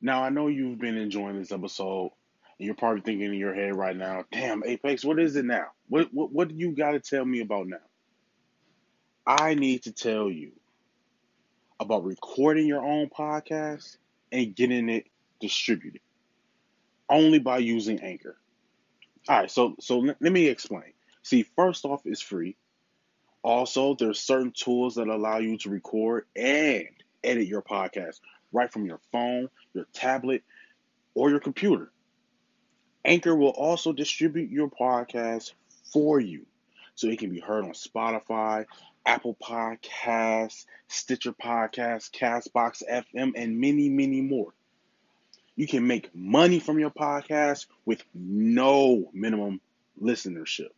Now, I know you've been enjoying this episode, and you're probably thinking in your head right now, damn, Apex, what is it now? What do you got to tell me about now? I need to tell you about recording your own podcast and getting it distributed only by using Anchor. All right, so let me explain. See, first off, it's free. Also, there's certain tools that allow you to record and edit your podcast right from your phone, your tablet, or your computer. Anchor will also distribute your podcast for you, so it can be heard on Spotify, Apple Podcasts, Stitcher Podcasts, Castbox FM, and many, many more. You can make money from your podcast with no minimum listenership.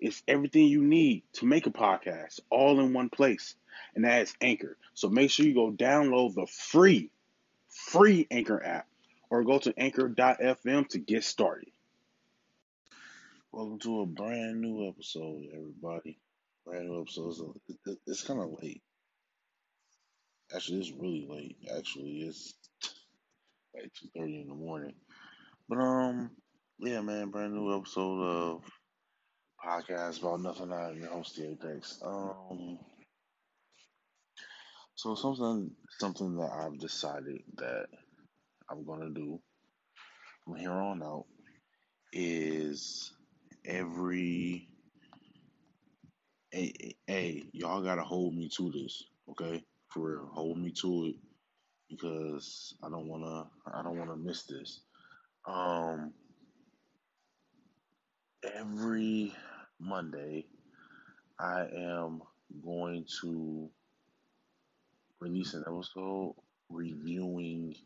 It's everything you need to make a podcast all in one place, and that is Anchor. So make sure you go download the free Anchor app or go to anchor.fm to get started. Welcome to a brand new episode, everybody. Brand new episode. So it's kind of late. Actually, it's really late. Actually, it's like 2:30 in the morning. But, yeah, man, brand new episode of Podcast About Nothing. I'm your host, the Apex. So something that I've decided that I'm going to do from here on out is every... Hey, y'all got to hold me to this, okay? For real, hold me to it, because I don't wanna miss this. Every Monday, I am going to release an episode reviewing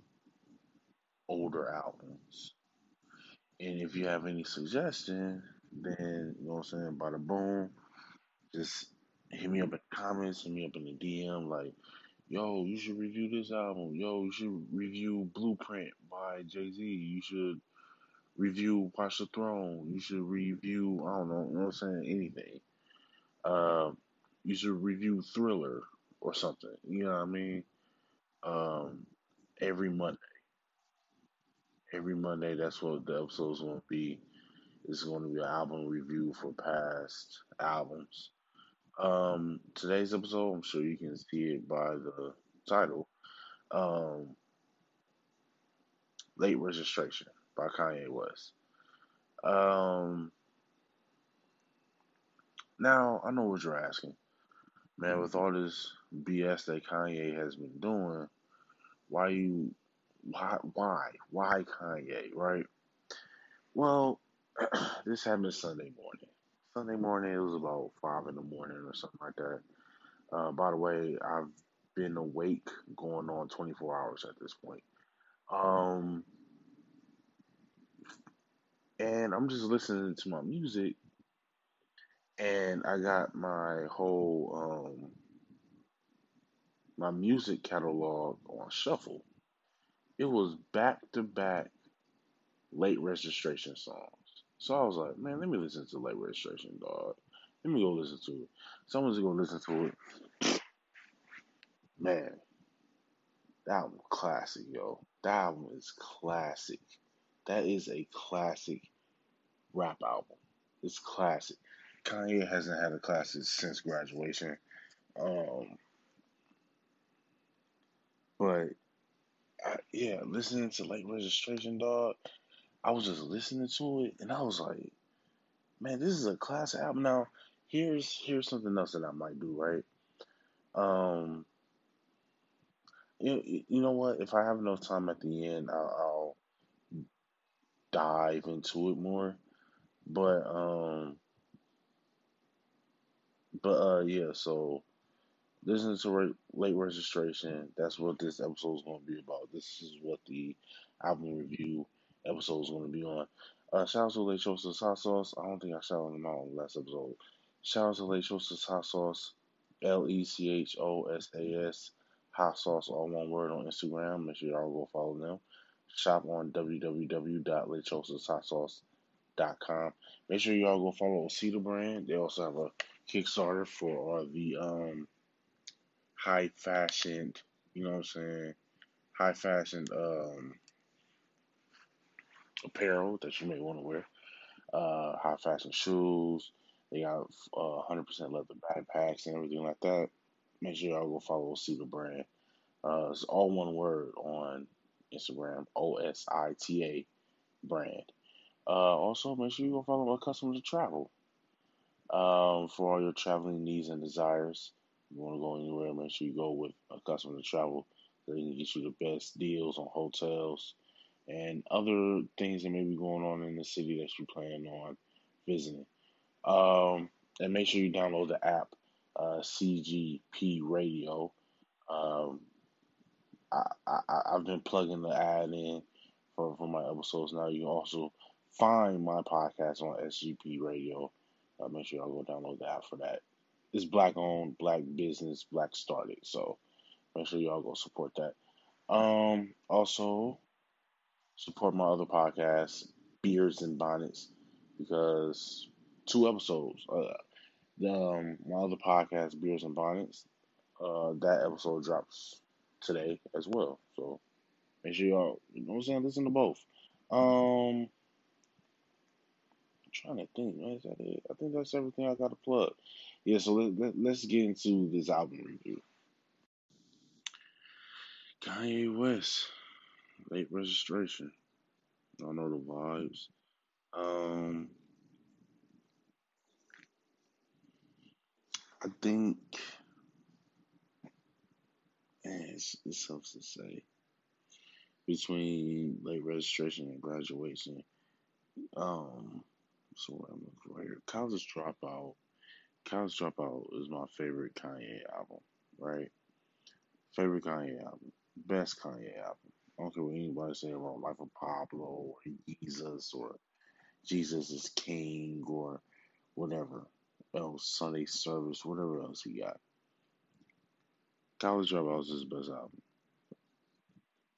older albums. And if you have any suggestion, then, you know what I'm saying, bada boom, just hit me up in the comments, hit me up in the DM, like, yo, you should review this album. Yo, you should review Blueprint by Jay-Z. You should review Watch the Throne. You should review, I don't know, you know what I'm saying, anything. You should review Thriller or something. You know what I mean? Every Monday, that's what the episode's going to be. It's going to be an album review for past albums. Today's episode, I'm sure you can see it by the title, Late Registration by Kanye West. Now, I know what you're asking. Man, with all this BS that Kanye has been doing, why Kanye, right? Well, this happened Sunday morning. It was about 5 in the morning or something like that. By the way, I've been awake going on 24 hours at this point. And I'm just listening to my music, and I got my whole, my music catalog on shuffle. It was back-to-back Late Registration songs. So I was like, man, let me listen to Late Registration, dog. Let me go listen to it. Someone's going to listen to it. Man, that album classic, yo. That album is classic. That is a classic rap album. It's classic. Kanye hasn't had a classic since Graduation. But, yeah, listening to Late Registration, dog, I was just listening to it, and I was like, man, this is a classic album. Now, here's something else that I might do, right? You know what? If I have enough time at the end, I'll dive into it more. But yeah, so listening to Late Registration, that's what this episode is going to be about. This is what the album review episode is going to be on. Shout out to Lechosas Hot Sauce. I don't think I shouted them out on the last episode. Shout out to Lechosas Hot Sauce. Lechosas Hot Sauce, all one word, on Instagram. Make sure y'all go follow them. Shop on www.lechosashotsauce.com. Make sure y'all go follow Osita Brand. They also have a Kickstarter for the high fashion, you know what I'm saying, high fashion apparel that you may want to wear, high fashion shoes. They got 100% leather backpacks and everything like that. Make sure y'all go follow Osita Brand. It's all one word on Instagram, O-S-I-T-A Brand. Also, make sure you go follow Accustomed to Travel. For all your traveling needs and desires, if you want to go anywhere, make sure you go with Accustomed to Travel. They can get you the best deals on hotels and other things that may be going on in the city that you plan on visiting. And make sure you download the app, CGP Radio. I've been plugging the ad in for my episodes now. You can also find my podcast on SGP Radio. Make sure y'all go download the app for that. It's black owned, black business, black started. So make sure y'all go support that. Also support my other podcast, Beers and Bonnets, because 2 episodes. My other podcast, Beers and Bonnets, that episode drops today as well. So make sure y'all, you know what I'm saying, listen to both. I'm trying to think, man. Is that it? I think that's everything I got to plug. Yeah, so let's get into this album review. Kanye West, Late Registration. I know the vibes. I think, man, it's tough to say. Between Late Registration and Graduation, so what I'm looking for here, College Dropout is my favorite Kanye album, right? Favorite Kanye album, best Kanye album. I don't care what anybody say about Life of Pablo or Jesus is King or whatever else, Sunday Service, whatever else he got. College Dropout is his best album.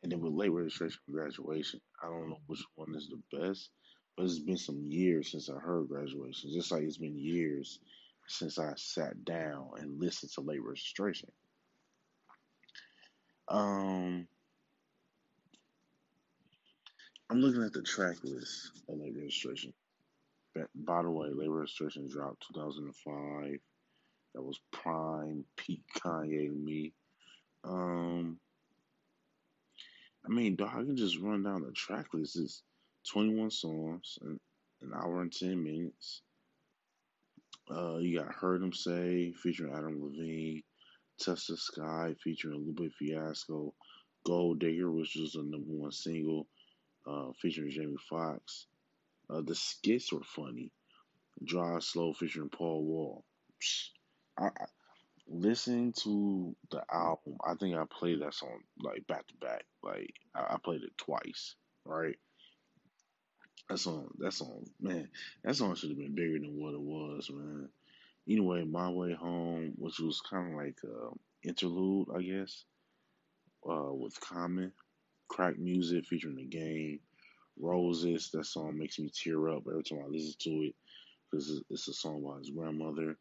And then with Late Registration and Graduation, I don't know which one is the best, but it's been some years since I heard Graduation. Just like it's been years since I sat down and listened to Late Registration. I'm looking at the track list of Late Registration. By the way, Late Registration dropped 2005. That was prime peak Kanye to me. I can just run down the track list. It's 21 songs, an hour and 10 minutes. You got Heard Him Say featuring Adam Levine, Touch the Sky featuring Lupe Fiasco, Gold Digger, which was the number 1 single, featuring Jamie Foxx. The skits were funny. Drive Slow featuring Paul Wall. I listened to the album. I think I played that song like back to back. Like I played it twice, right? That song should have been bigger than what it was, man. Anyway, My Way Home, which was kind of like an interlude, I guess, with Common. Crack Music featuring The Game. Roses, that song makes me tear up every time I listen to it, because it's a song by his grandmother.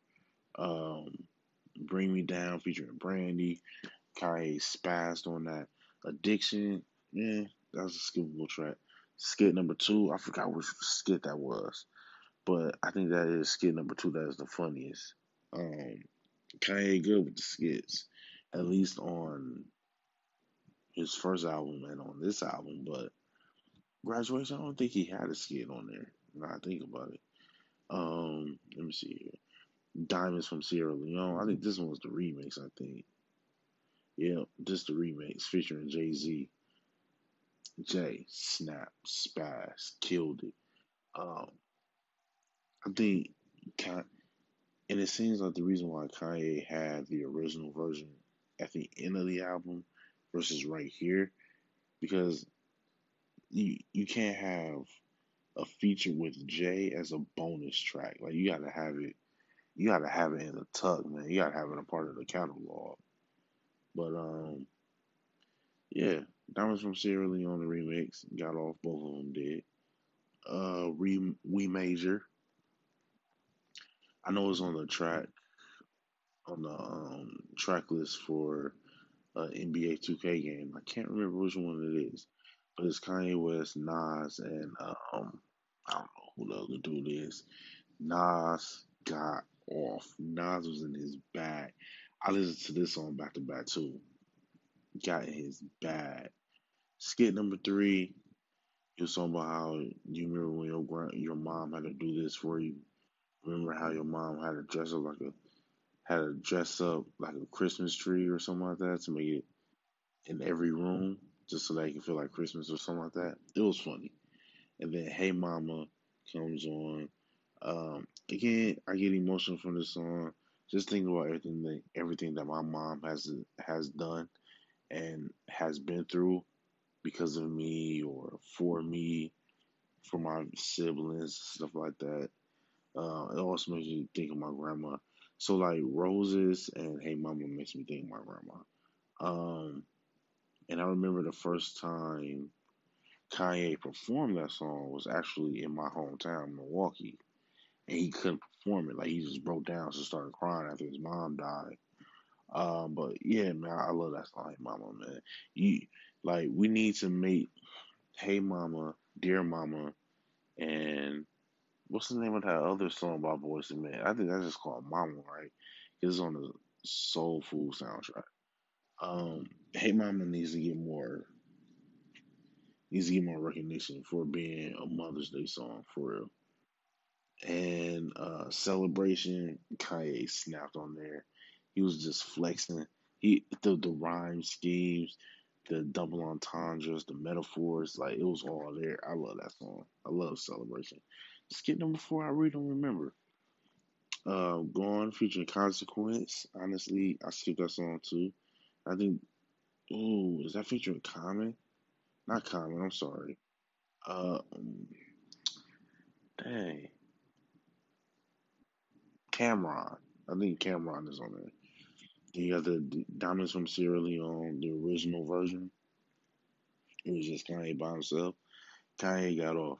Bring Me Down featuring Brandy. Kanye spazzed on that. Addiction, yeah, that was a skippable track. Skit number 2, I forgot which skit that was, but I think that is skit number 2 that is the funniest. Kanye good with the skits, at least on his first album and on this album, but Graduation, I don't think he had a skit on there. Now I think about it. Let me see here. Diamonds from Sierra Leone. I think this one was the remix, I think. Yeah, just the remix featuring Jay-Z. Jay, snap, spaz, killed it. I think, and it seems like the reason why Kanye had the original version at the end of the album versus right here, because you can't have a feature with Jay as a bonus track. Like you gotta have it in the tuck, man. You gotta have it a part of the catalog. But yeah, Diamonds from Sierra Leone on the remix got off. Both of them did. We Major. I know it's on the track list for NBA 2K game. I can't remember which one it is, but it's Kanye West, Nas, and I don't know who the other dude is. Nas got off. Nas was in his bag. I listened to this song back to back too. Got in his bag. Skit number 3. It was talking about how you remember when your mom had to do this for you. Remember how your mom had to dress up like a Christmas tree or something like that to make it in every room just so that you can feel like Christmas or something like that. It was funny. And then Hey Mama comes on. Again, I get emotional from this song. Just thinking about everything that my mom has done and has been through because of me or for me, for my siblings, stuff like that. It also makes me think of my grandma. So like Roses and Hey Mama makes me think of my grandma. And I remember the first time Kanye performed that song was actually in my hometown, Milwaukee. And he couldn't perform it. Like, he just broke down, so started crying after his mom died. But yeah, man, I love that song, Hey Mama, man. We need to make Hey Mama, Dear Mama, and what's the name of that other song by Boyz II Men? I think that's just called Mama, right? It's on the Soul Food soundtrack. Hey Mama needs to get more recognition for being a Mother's Day song, for real. And Celebration, Kanye snapped on there. He was just flexing. The rhyme schemes, the double entendres, the metaphors, like it was all there. I love that song. I love Celebration. Skip number 4, I really don't remember. Gone featuring Consequence. Honestly, I skipped that song too. I think. Oh, is that featuring Common? Not Common. I'm sorry. Dang. Cameron. I think Cameron is on there. You got the Diamonds from Sierra Leone, the original version. It was just Kanye by himself. Kanye got off.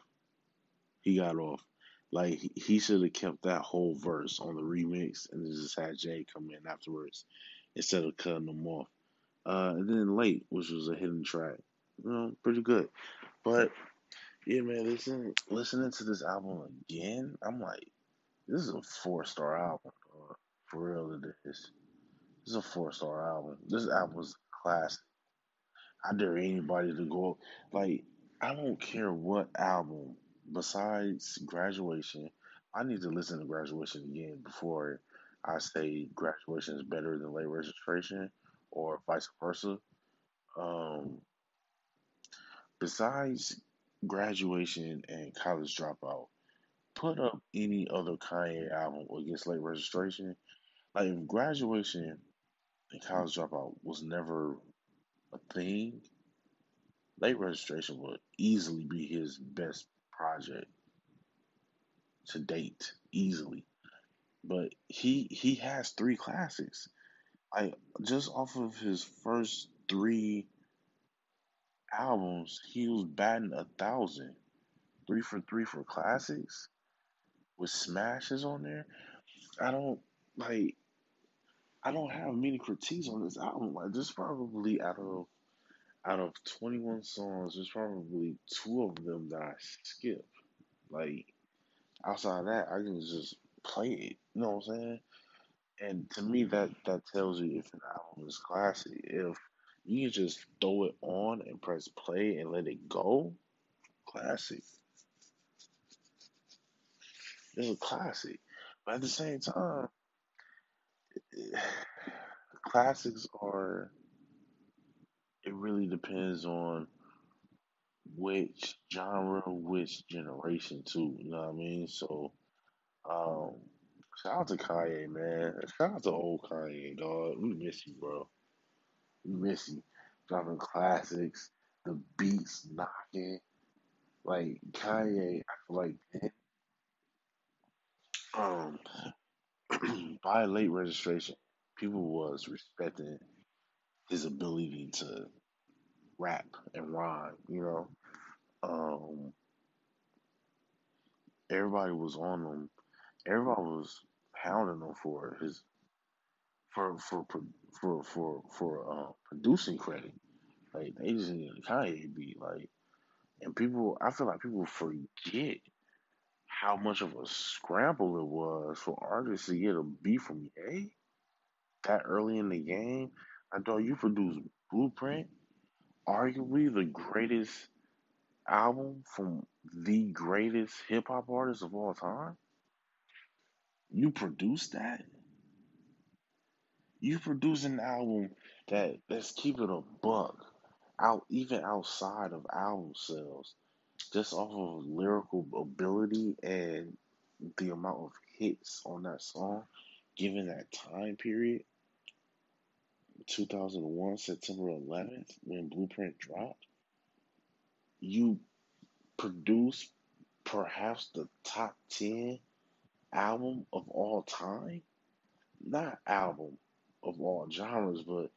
He got off. Like, he should have kept that whole verse on the remix and just had Jay come in afterwards instead of cutting them off. And then Late, which was a hidden track. You know, pretty good. But, yeah, man, listening to this album again, I'm like, this is a 4-star album, bro. For real it is. This is a 4-star album. This album's classic. I dare anybody to go, like, I don't care what album besides Graduation. I need to listen to Graduation again before I say Graduation is better than Late Registration or vice versa. Besides Graduation and College Dropout, put up any other Kanye album against Late Registration. Like, if Graduation and College Dropout was never a thing, Late Registration would easily be his best project to date, easily. But he has 3 classics. I just off of his first 3 albums, he was batting 1,000. 3 for 3 for classics. With smashes on there, I don't have many critiques on this album. Like, there's probably out of 21 songs, there's probably 2 of them that I skip. Like, outside of that, I can just play it. You know what I'm saying? And to me, that tells you if an album is classic. If you can just throw it on and press play and let it go, classic. It's a classic, but at the same time, classics are, it really depends on which genre, which generation too, you know what I mean? So, shout out to Kanye, man. Shout out to old Kanye, dog. We miss you, bro. We miss you. Dropping classics, the beats knocking. Like, Kanye, I feel like that. By Late Registration, people was respecting his ability to rap and rhyme, you know. Everybody was on him. Everybody was hounding him for his for producing credit. Like, they just need a Kanye beat. Like, and people, I feel like people forget how much of a scramble it was for artists to get a beat from Ye that early in the game. I thought you produced Blueprint, arguably the greatest album from the greatest hip hop artist of all time. You produced that. You produced an album that, let's keep it a buck, out even outside of album sales, just off of lyrical ability and the amount of hits on that song, given that time period, 2001, September 11th, when Blueprint dropped. You produced perhaps the top 10 album of all time, not album of all genres, but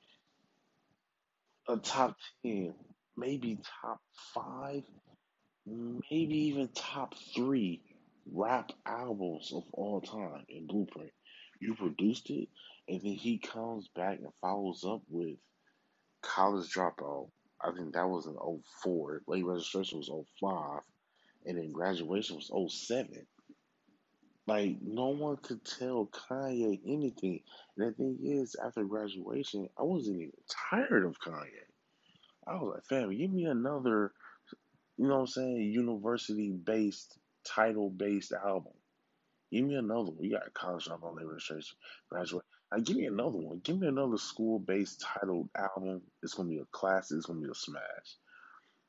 a top 10, maybe top 5, maybe even top 3 rap albums of all time in Blueprint. You produced it, and then he comes back and follows up with College Dropout. I think that was in 2004. Late Registration was 2005, and then Graduation was 2007. Like, no one could tell Kanye anything. And the thing is, after Graduation, I wasn't even tired of Kanye. I was like, fam, give me another, you know what I'm saying, university-based, title-based album. Give me another one. You got College Dropout, Late Registration, Graduation. Like, give me another one. Give me another school-based titled album. It's going to be a classic. It's going to be a smash.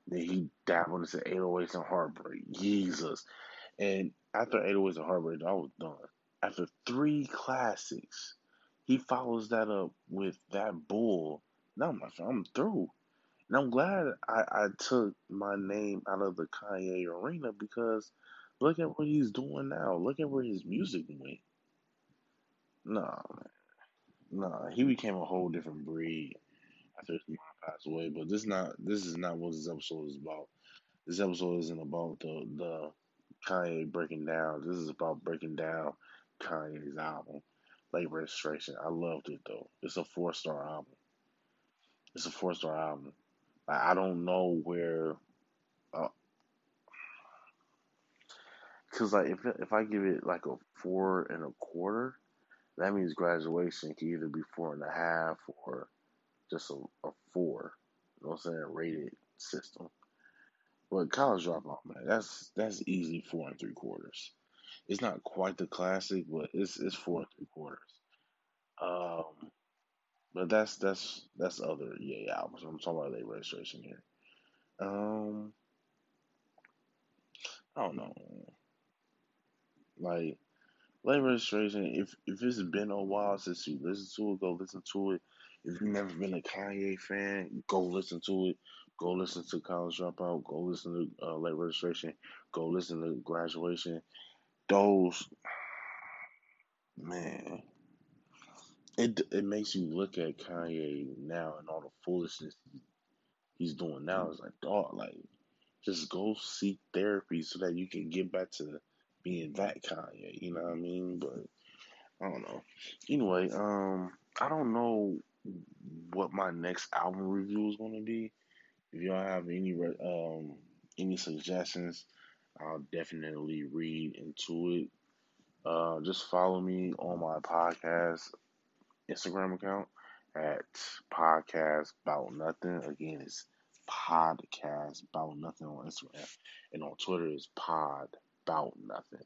Then he dabbled into 808s and Heartbreak. Jesus. And after 808s and Heartbreak, I was done. After 3 classics, he follows that up with That Bull. Now I'm through. And I'm glad I took my name out of the Kanye arena, because look at what he's doing now. Look at where his music went. Nah, he became a whole different breed after his mom passed away. But this is not what this episode is about. This episode isn't about the Kanye breaking down. This is about breaking down Kanye's album, Late Registration. I loved it, though. It's a 4-star album. I don't know where, because like if I give it like a 4.25, that means Graduation can either be 4.5 or just a 4. You know what I'm saying? Rated system. But College Dropout, man, that's easy 4.75. It's not quite the classic, but it's 4.75. But that's other Ye albums. I'm talking about Late Registration here. I don't know. Like, Late Registration, if it's been a while since you listened to it, go listen to it. If you've never been a Kanye fan, go listen to it. Go listen to College Dropout. Go listen to Late Registration. Go listen to Graduation. Those, man, it makes you look at Kanye now and all the foolishness he's doing now. It's like, dog, like, just go seek therapy so that you can get back to being that Kanye. You know what I mean? But I don't know. Anyway, I don't know what my next album review is going to be. If y'all have any suggestions, I'll definitely read into it. Just follow me on my podcast Instagram account at Podcast About Nothing. Again, it's Podcast About Nothing on Instagram, and on Twitter it's Pod About Nothing.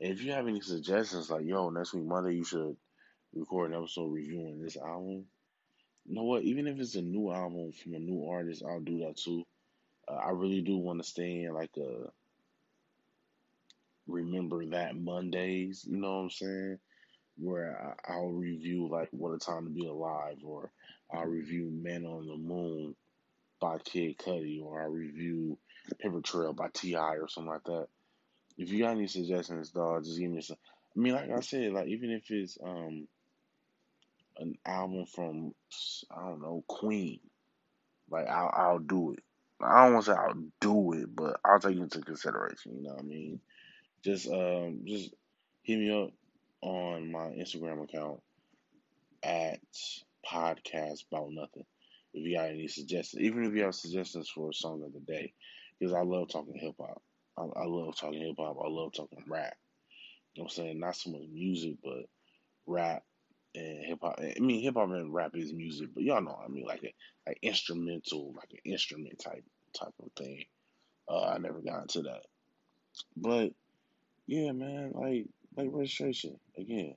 And if you have any suggestions, like, yo, next week Monday you should record an episode reviewing this album. You know what? Even if it's a new album from a new artist, I'll do that too. I really do want to stay in like a Remember That Mondays, you know what I'm saying? Where I'll review like What a Time to Be Alive, or I'll review Man on the Moon by Kid Cudi, or I'll review Paper Trail by T.I. or something like that. If you got any suggestions, dog, just give me some. I mean, like I said, like even if it's an album from, I don't know, Queen. Like, I'll do it. I don't want to say I'll do it, but I'll take it into consideration, you know what I mean? Just hit me up on my Instagram account at Podcast About Nothing. If you got any suggestions, even if you have suggestions for a song of the day, because I love talking hip hop. I love talking hip hop. I love talking rap. You know what I'm saying? Not so much music, but rap and hip hop. I mean, hip hop and rap is music, but y'all know what I mean, like instrumental, like an instrument type of thing. I never got into that, but yeah, man, Late Registration again,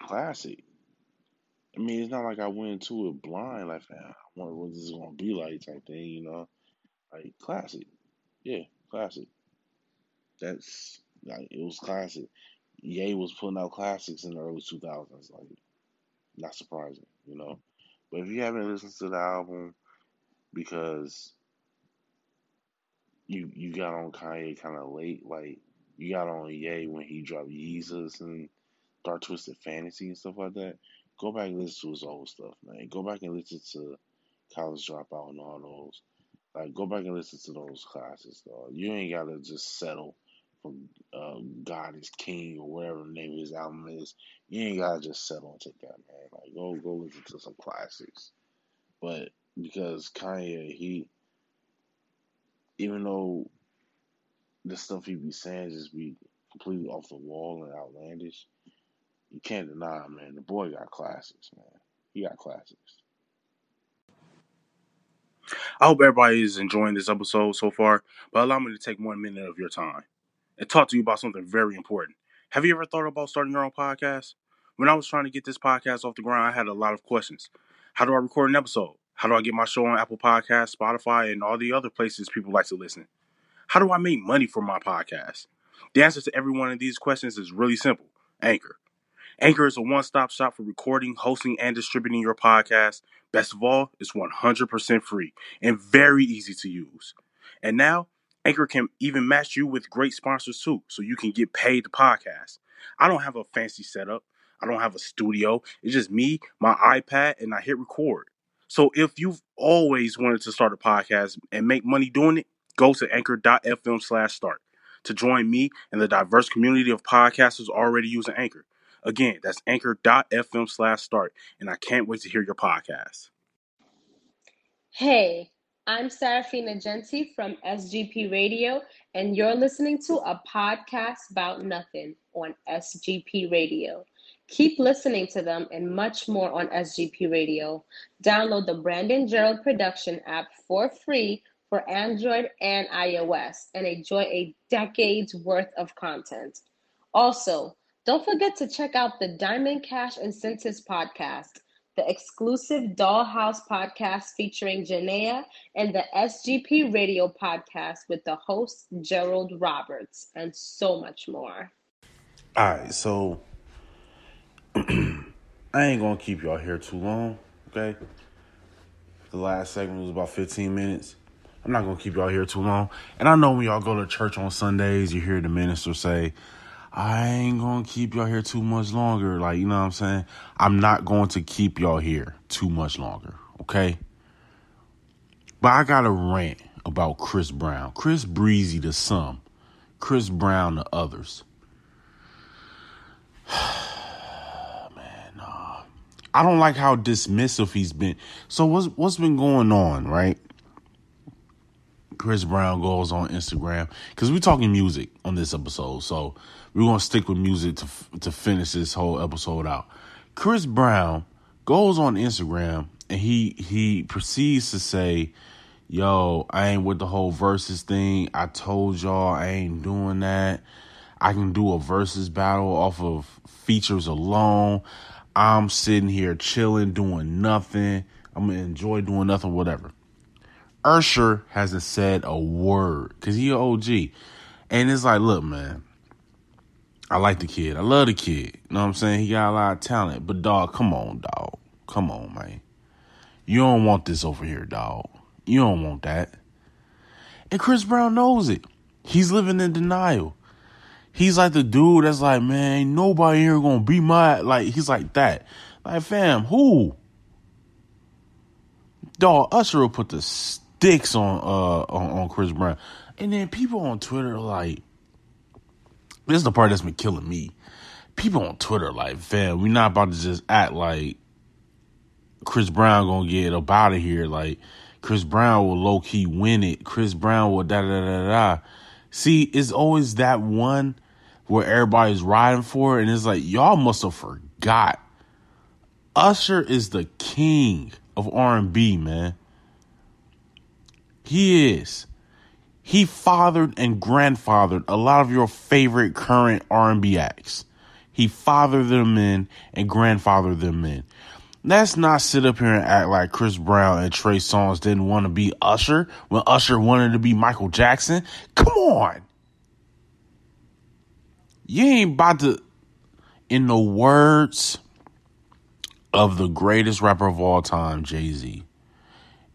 classic. I mean, it's not like I went into it blind, like, man, I wonder what this is going to be like type thing, you know? Like, classic. Yeah, classic. That's, like, it was classic. Ye was putting out classics in the early 2000s, like, not surprising, you know? But if you haven't listened to the album because you got on Kanye kind of late, like, you got on Ye when he dropped Jesus and Dark Twisted Fantasy and stuff like that, go back and listen to his old stuff, man. Go back and listen to College Dropout and all those. Like, go back and listen to those classics, dog. You ain't got to just settle for God is King or whatever the name of his album is. You ain't got to just settle and take that, man. Like, go listen to some classics. But because Kanye, even though the stuff he be saying just be completely off the wall and outlandish, you can't deny, man. The boy got classics, man. He got classics. I hope everybody is enjoying this episode so far, but allow me to take 1 minute of your time and talk to you about something very important. Have you ever thought about starting your own podcast? When I was trying to get this podcast off the ground, I had a lot of questions. How do I record an episode? How do I get my show on Apple Podcasts, Spotify, and all the other places people like to listen? How do I make money for my podcast? The answer to every one of these questions is really simple. Anchor. Anchor is a one-stop shop for recording, hosting, and distributing your podcast. Best of all, it's 100% free and very easy to use. And now, Anchor can even match you with great sponsors too, so you can get paid to podcast. I don't have a fancy setup. I don't have a studio. It's just me, my iPad, and I hit record. So if you've always wanted to start a podcast and make money doing it, go to anchor.fm/start to join me and the diverse community of podcasters already using Anchor. Again, that's anchor.fm/start, and I can't wait to hear your podcast. Hey, I'm Serafina Genti from SGP Radio, and you're listening to A Podcast About Nothing on SGP Radio. Keep listening to them and much more on SGP Radio. Download the Brandon Gerald Production app for free for Android and iOS and enjoy a decade's worth of content. Also, don't forget to check out the Diamond Cash and Census podcast, the exclusive Dollhouse podcast featuring Janaea, and the SGP Radio podcast with the host Gerald Roberts, and so much more. All right, so I ain't going to keep y'all here too long, okay? The last segment was about 15 minutes. I'm not going to keep y'all here too long. And I know when y'all go to church on Sundays, you hear the minister say, I ain't going to keep y'all here too much longer. Like, you know what I'm saying? I'm not going to keep y'all here too much longer, okay? But I got a rant about Chris Brown. Chris Breezy to some. Chris Brown to others. Man, I don't like how dismissive he's been. So what's been going on, right? Chris Brown goes on Instagram, because we're talking music on this episode, so we're going to stick with music to finish this whole episode out. Chris Brown goes on Instagram, and he proceeds to say, yo, I ain't with the whole versus thing. I told y'all I ain't doing that. I can do a versus battle off of features alone. I'm sitting here chilling, doing nothing. I'm going to enjoy doing nothing, whatever. Usher hasn't said a word because he an OG. And it's like, look, man, I like the kid. I love the kid. You know what I'm saying? He got a lot of talent. But, dog, come on, dog. Come on, man. You don't want this over here, dog. You don't want that. And Chris Brown knows it. He's living in denial. He's like the dude that's like, man, ain't nobody here gonna be my, like, he's like that. Like, fam, who? Dog, Usher will put the dicks on Chris Brown. And then people on Twitter are like, this is the part that's been killing me. people on Twitter, like, fam, we're not about to just act like Chris Brown gonna get up out of here. Like, Chris Brown will low-key win it. Chris Brown will da-da-da-da-da. See, it's always that one where everybody's riding for it, and it's like, y'all must have forgot. Usher is the king of R&B, man. He is. He fathered and grandfathered a lot of your favorite current R&B acts. He fathered them in and grandfathered them in. Let's not sit up here and act like Chris Brown and Trey Songz didn't want to be Usher when Usher wanted to be Michael Jackson. Come on. You ain't about to, in the words of the greatest rapper of all time, Jay-Z,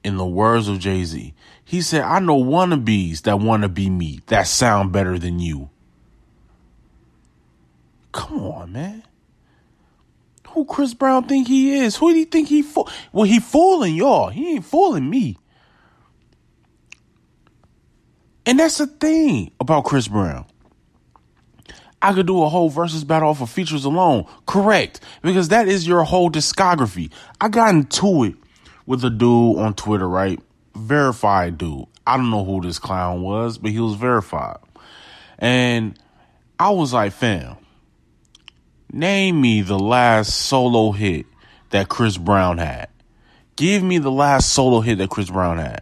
in the words of Jay-Z, he said, I know wannabes that want to be me, that sound better than you. Come on, man. Who Chris Brown think he is? Who do you think he fool? Well, he fooling y'all. He ain't fooling me. And that's the thing about Chris Brown. I could do a whole versus battle off of features alone. Correct. Because that is your whole discography. I got into it with a dude on Twitter, right? Verified dude. I don't know who this clown was, but he was verified. And I was like, fam, name me the last solo hit that Chris Brown had. Give me the last solo hit that Chris Brown had.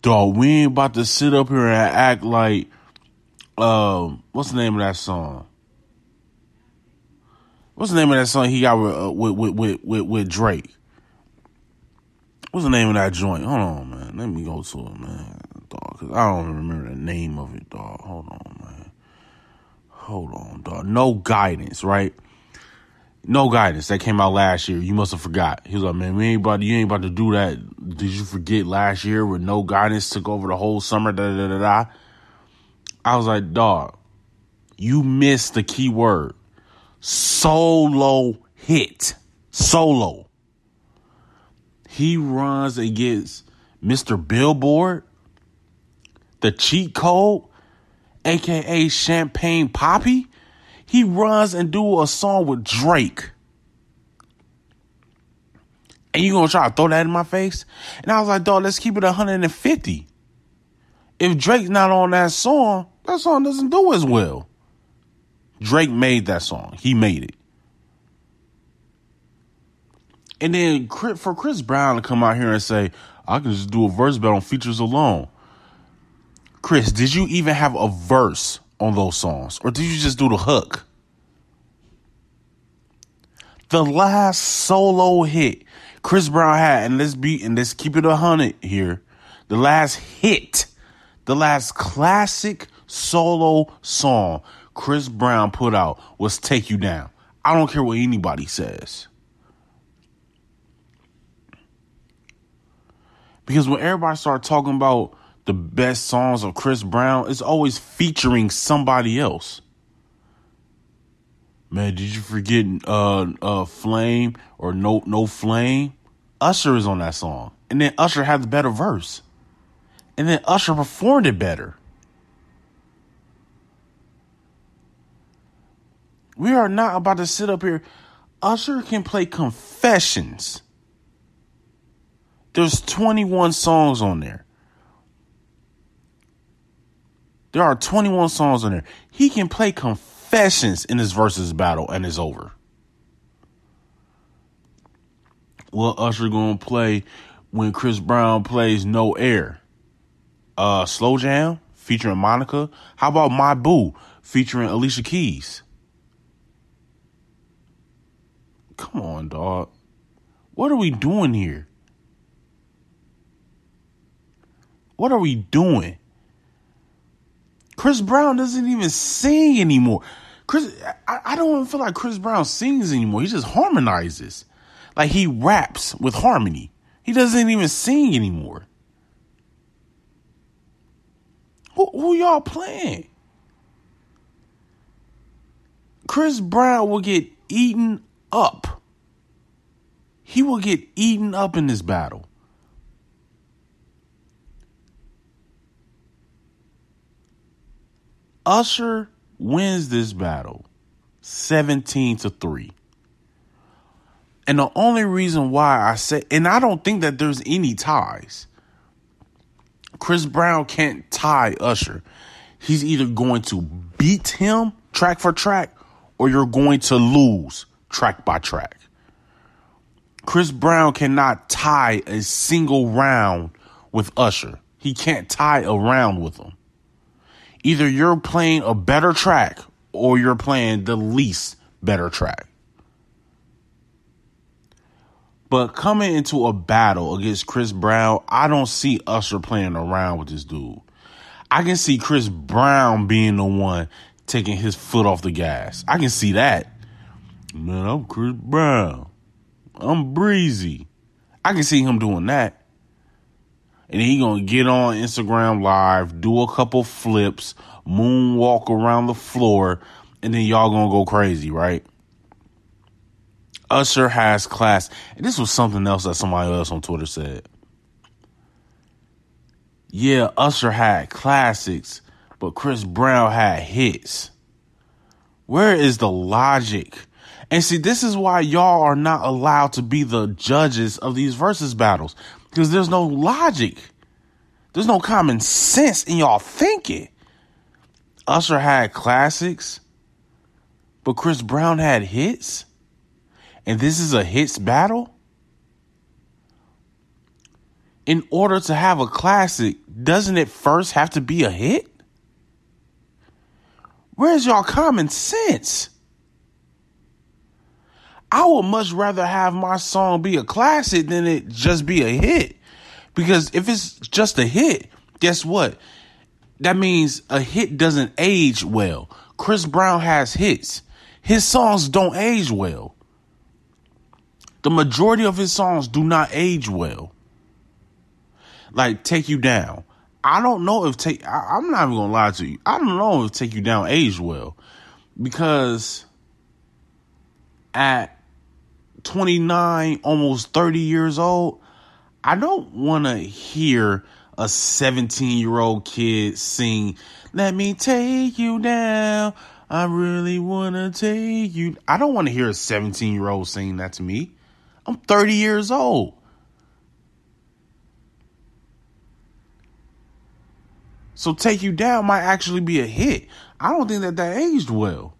Dog, we ain't about to sit up here and act like, what's the name of that song? What's the name of that song he got with Drake? What's the name of that joint? Hold on, man. Let me go to it, man. Dog, 'cause I don't remember the name of it, dog. Hold on, man. Hold on, dog. No Guidance, right? No Guidance. That came out last year. You must have forgot. He was like, man, you ain't about to do that. Did you forget last year when No Guidance took over the whole summer? Da-da-da-da-da. I was like, dog, you missed the key word. Solo hit. Solo. He runs against Mr. Billboard, the cheat code, a.k.a. Champagne Poppy. He runs and do a song with Drake. And you gonna try to throw that in my face? And I was like, dog, let's keep it 150. If Drake's not on that song doesn't do as well. Drake made that song. He made it. And then for Chris Brown to come out here and say, I can just do a verse battle on features alone. Chris, did you even have a verse on those songs? Or did you just do the hook? The last solo hit Chris Brown had, and let's keep it 100 here. The last hit, the last classic solo song Chris Brown put out was Take You Down. I don't care what anybody says. Because when everybody starts talking about the best songs of Chris Brown, it's always featuring somebody else. Man, did you forget Flame or No Flame? Usher is on that song. And then Usher had the better verse. And then Usher performed it better. We are not about to sit up here. Usher can play Confessions. There's 21 songs on there. There are 21 songs on there. He can play Confessions in his versus battle and it's over. Well, Usher gonna play when Chris Brown plays No Air. Slow Jam featuring Monica. How about My Boo featuring Alicia Keys? Come on, dog. What are we doing here? What are we doing? Chris Brown doesn't even sing anymore. I don't even feel like Chris Brown sings anymore. He just harmonizes. Like, he raps with harmony. He doesn't even sing anymore. Who y'all playing? Chris Brown will get eaten up. He will get eaten up in this battle. Usher wins this battle 17-3. And the only reason why I say, and I don't think that there's any ties. Chris Brown can't tie Usher. He's either going to beat him track for track, or you're going to lose track by track. Chris Brown cannot tie a single round with Usher. He can't tie a round with him. Either you're playing a better track or you're playing the least better track. But coming into a battle against Chris Brown, I don't see Usher playing around with this dude. I can see Chris Brown being the one taking his foot off the gas. I can see that. Man, I'm Chris Brown. I'm Breezy. I can see him doing that. And he gonna get on Instagram Live, do a couple flips, moonwalk around the floor, and then y'all gonna go crazy, right? Usher has class. And this was something else that somebody else on Twitter said. Yeah, Usher had classics, but Chris Brown had hits. Where is the logic? And see, this is why y'all are not allowed to be the judges of these versus battles, because there's no logic. There's no common sense in y'all thinking. Usher had classics, but Chris Brown had hits. And this is a hits battle? In order to have a classic, doesn't it first have to be a hit? Where's y'all common sense? I would much rather have my song be a classic than it just be a hit. Because if it's just a hit, guess what? That means a hit doesn't age well. Chris Brown has hits. His songs don't age well. The majority of his songs do not age well. Like Take You Down. I don't know if I'm not even going to lie to you. I don't know if Take You Down aged well. Because at 29, almost 30 years old, I don't want to hear a 17-year-old kid sing, "Let me take you down. I really want to take you." I don't want to hear a 17-year-old sing that to me. I'm 30 years old. So Take You Down might actually be a hit. I don't think that aged well.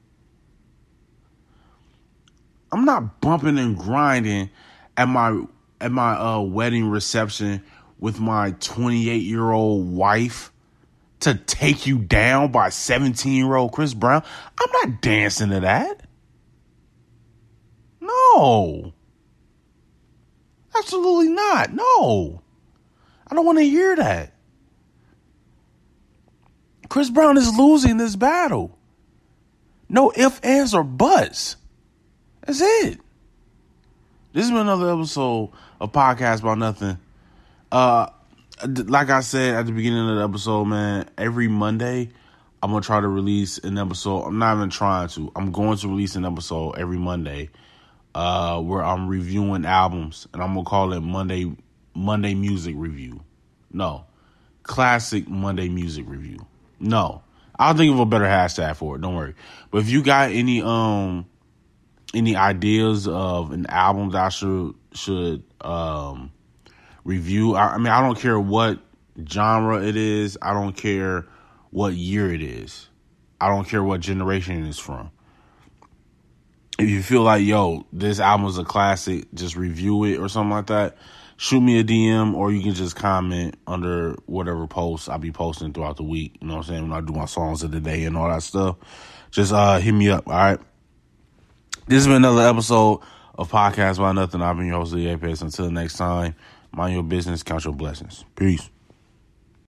I'm not bumping and grinding at my wedding reception with my 28-year-old wife to Take You Down by 17-year-old Chris Brown. I'm not dancing to that. No. Absolutely not. No. I don't want to hear that. Chris Brown is losing this battle. No ifs, ands, or buts. That's it. This has been another episode of Podcast About Nothing. Like I said at the beginning of the episode, man, every Monday I'm going to try to release an episode. I'm not even trying to. I'm going to release an episode every Monday where I'm reviewing albums, and I'm going to call it Monday Music Review. No. Classic Monday Music Review. No, I'll think of a better hashtag for it. Don't worry. But if you got any ideas of an album that I should review, I mean, I don't care what genre it is. I don't care what year it is. I don't care what generation it is from. If you feel like, yo, this album is a classic, just review it or something like that. Shoot me a DM, or you can just comment under whatever post I'll be posting throughout the week. You know what I'm saying? When I do my songs of the day and all that stuff, just hit me up, all right? This has been another episode of Podcast About Nothing. I've been your host, The Apex. Until next time, mind your business, count your blessings. Peace.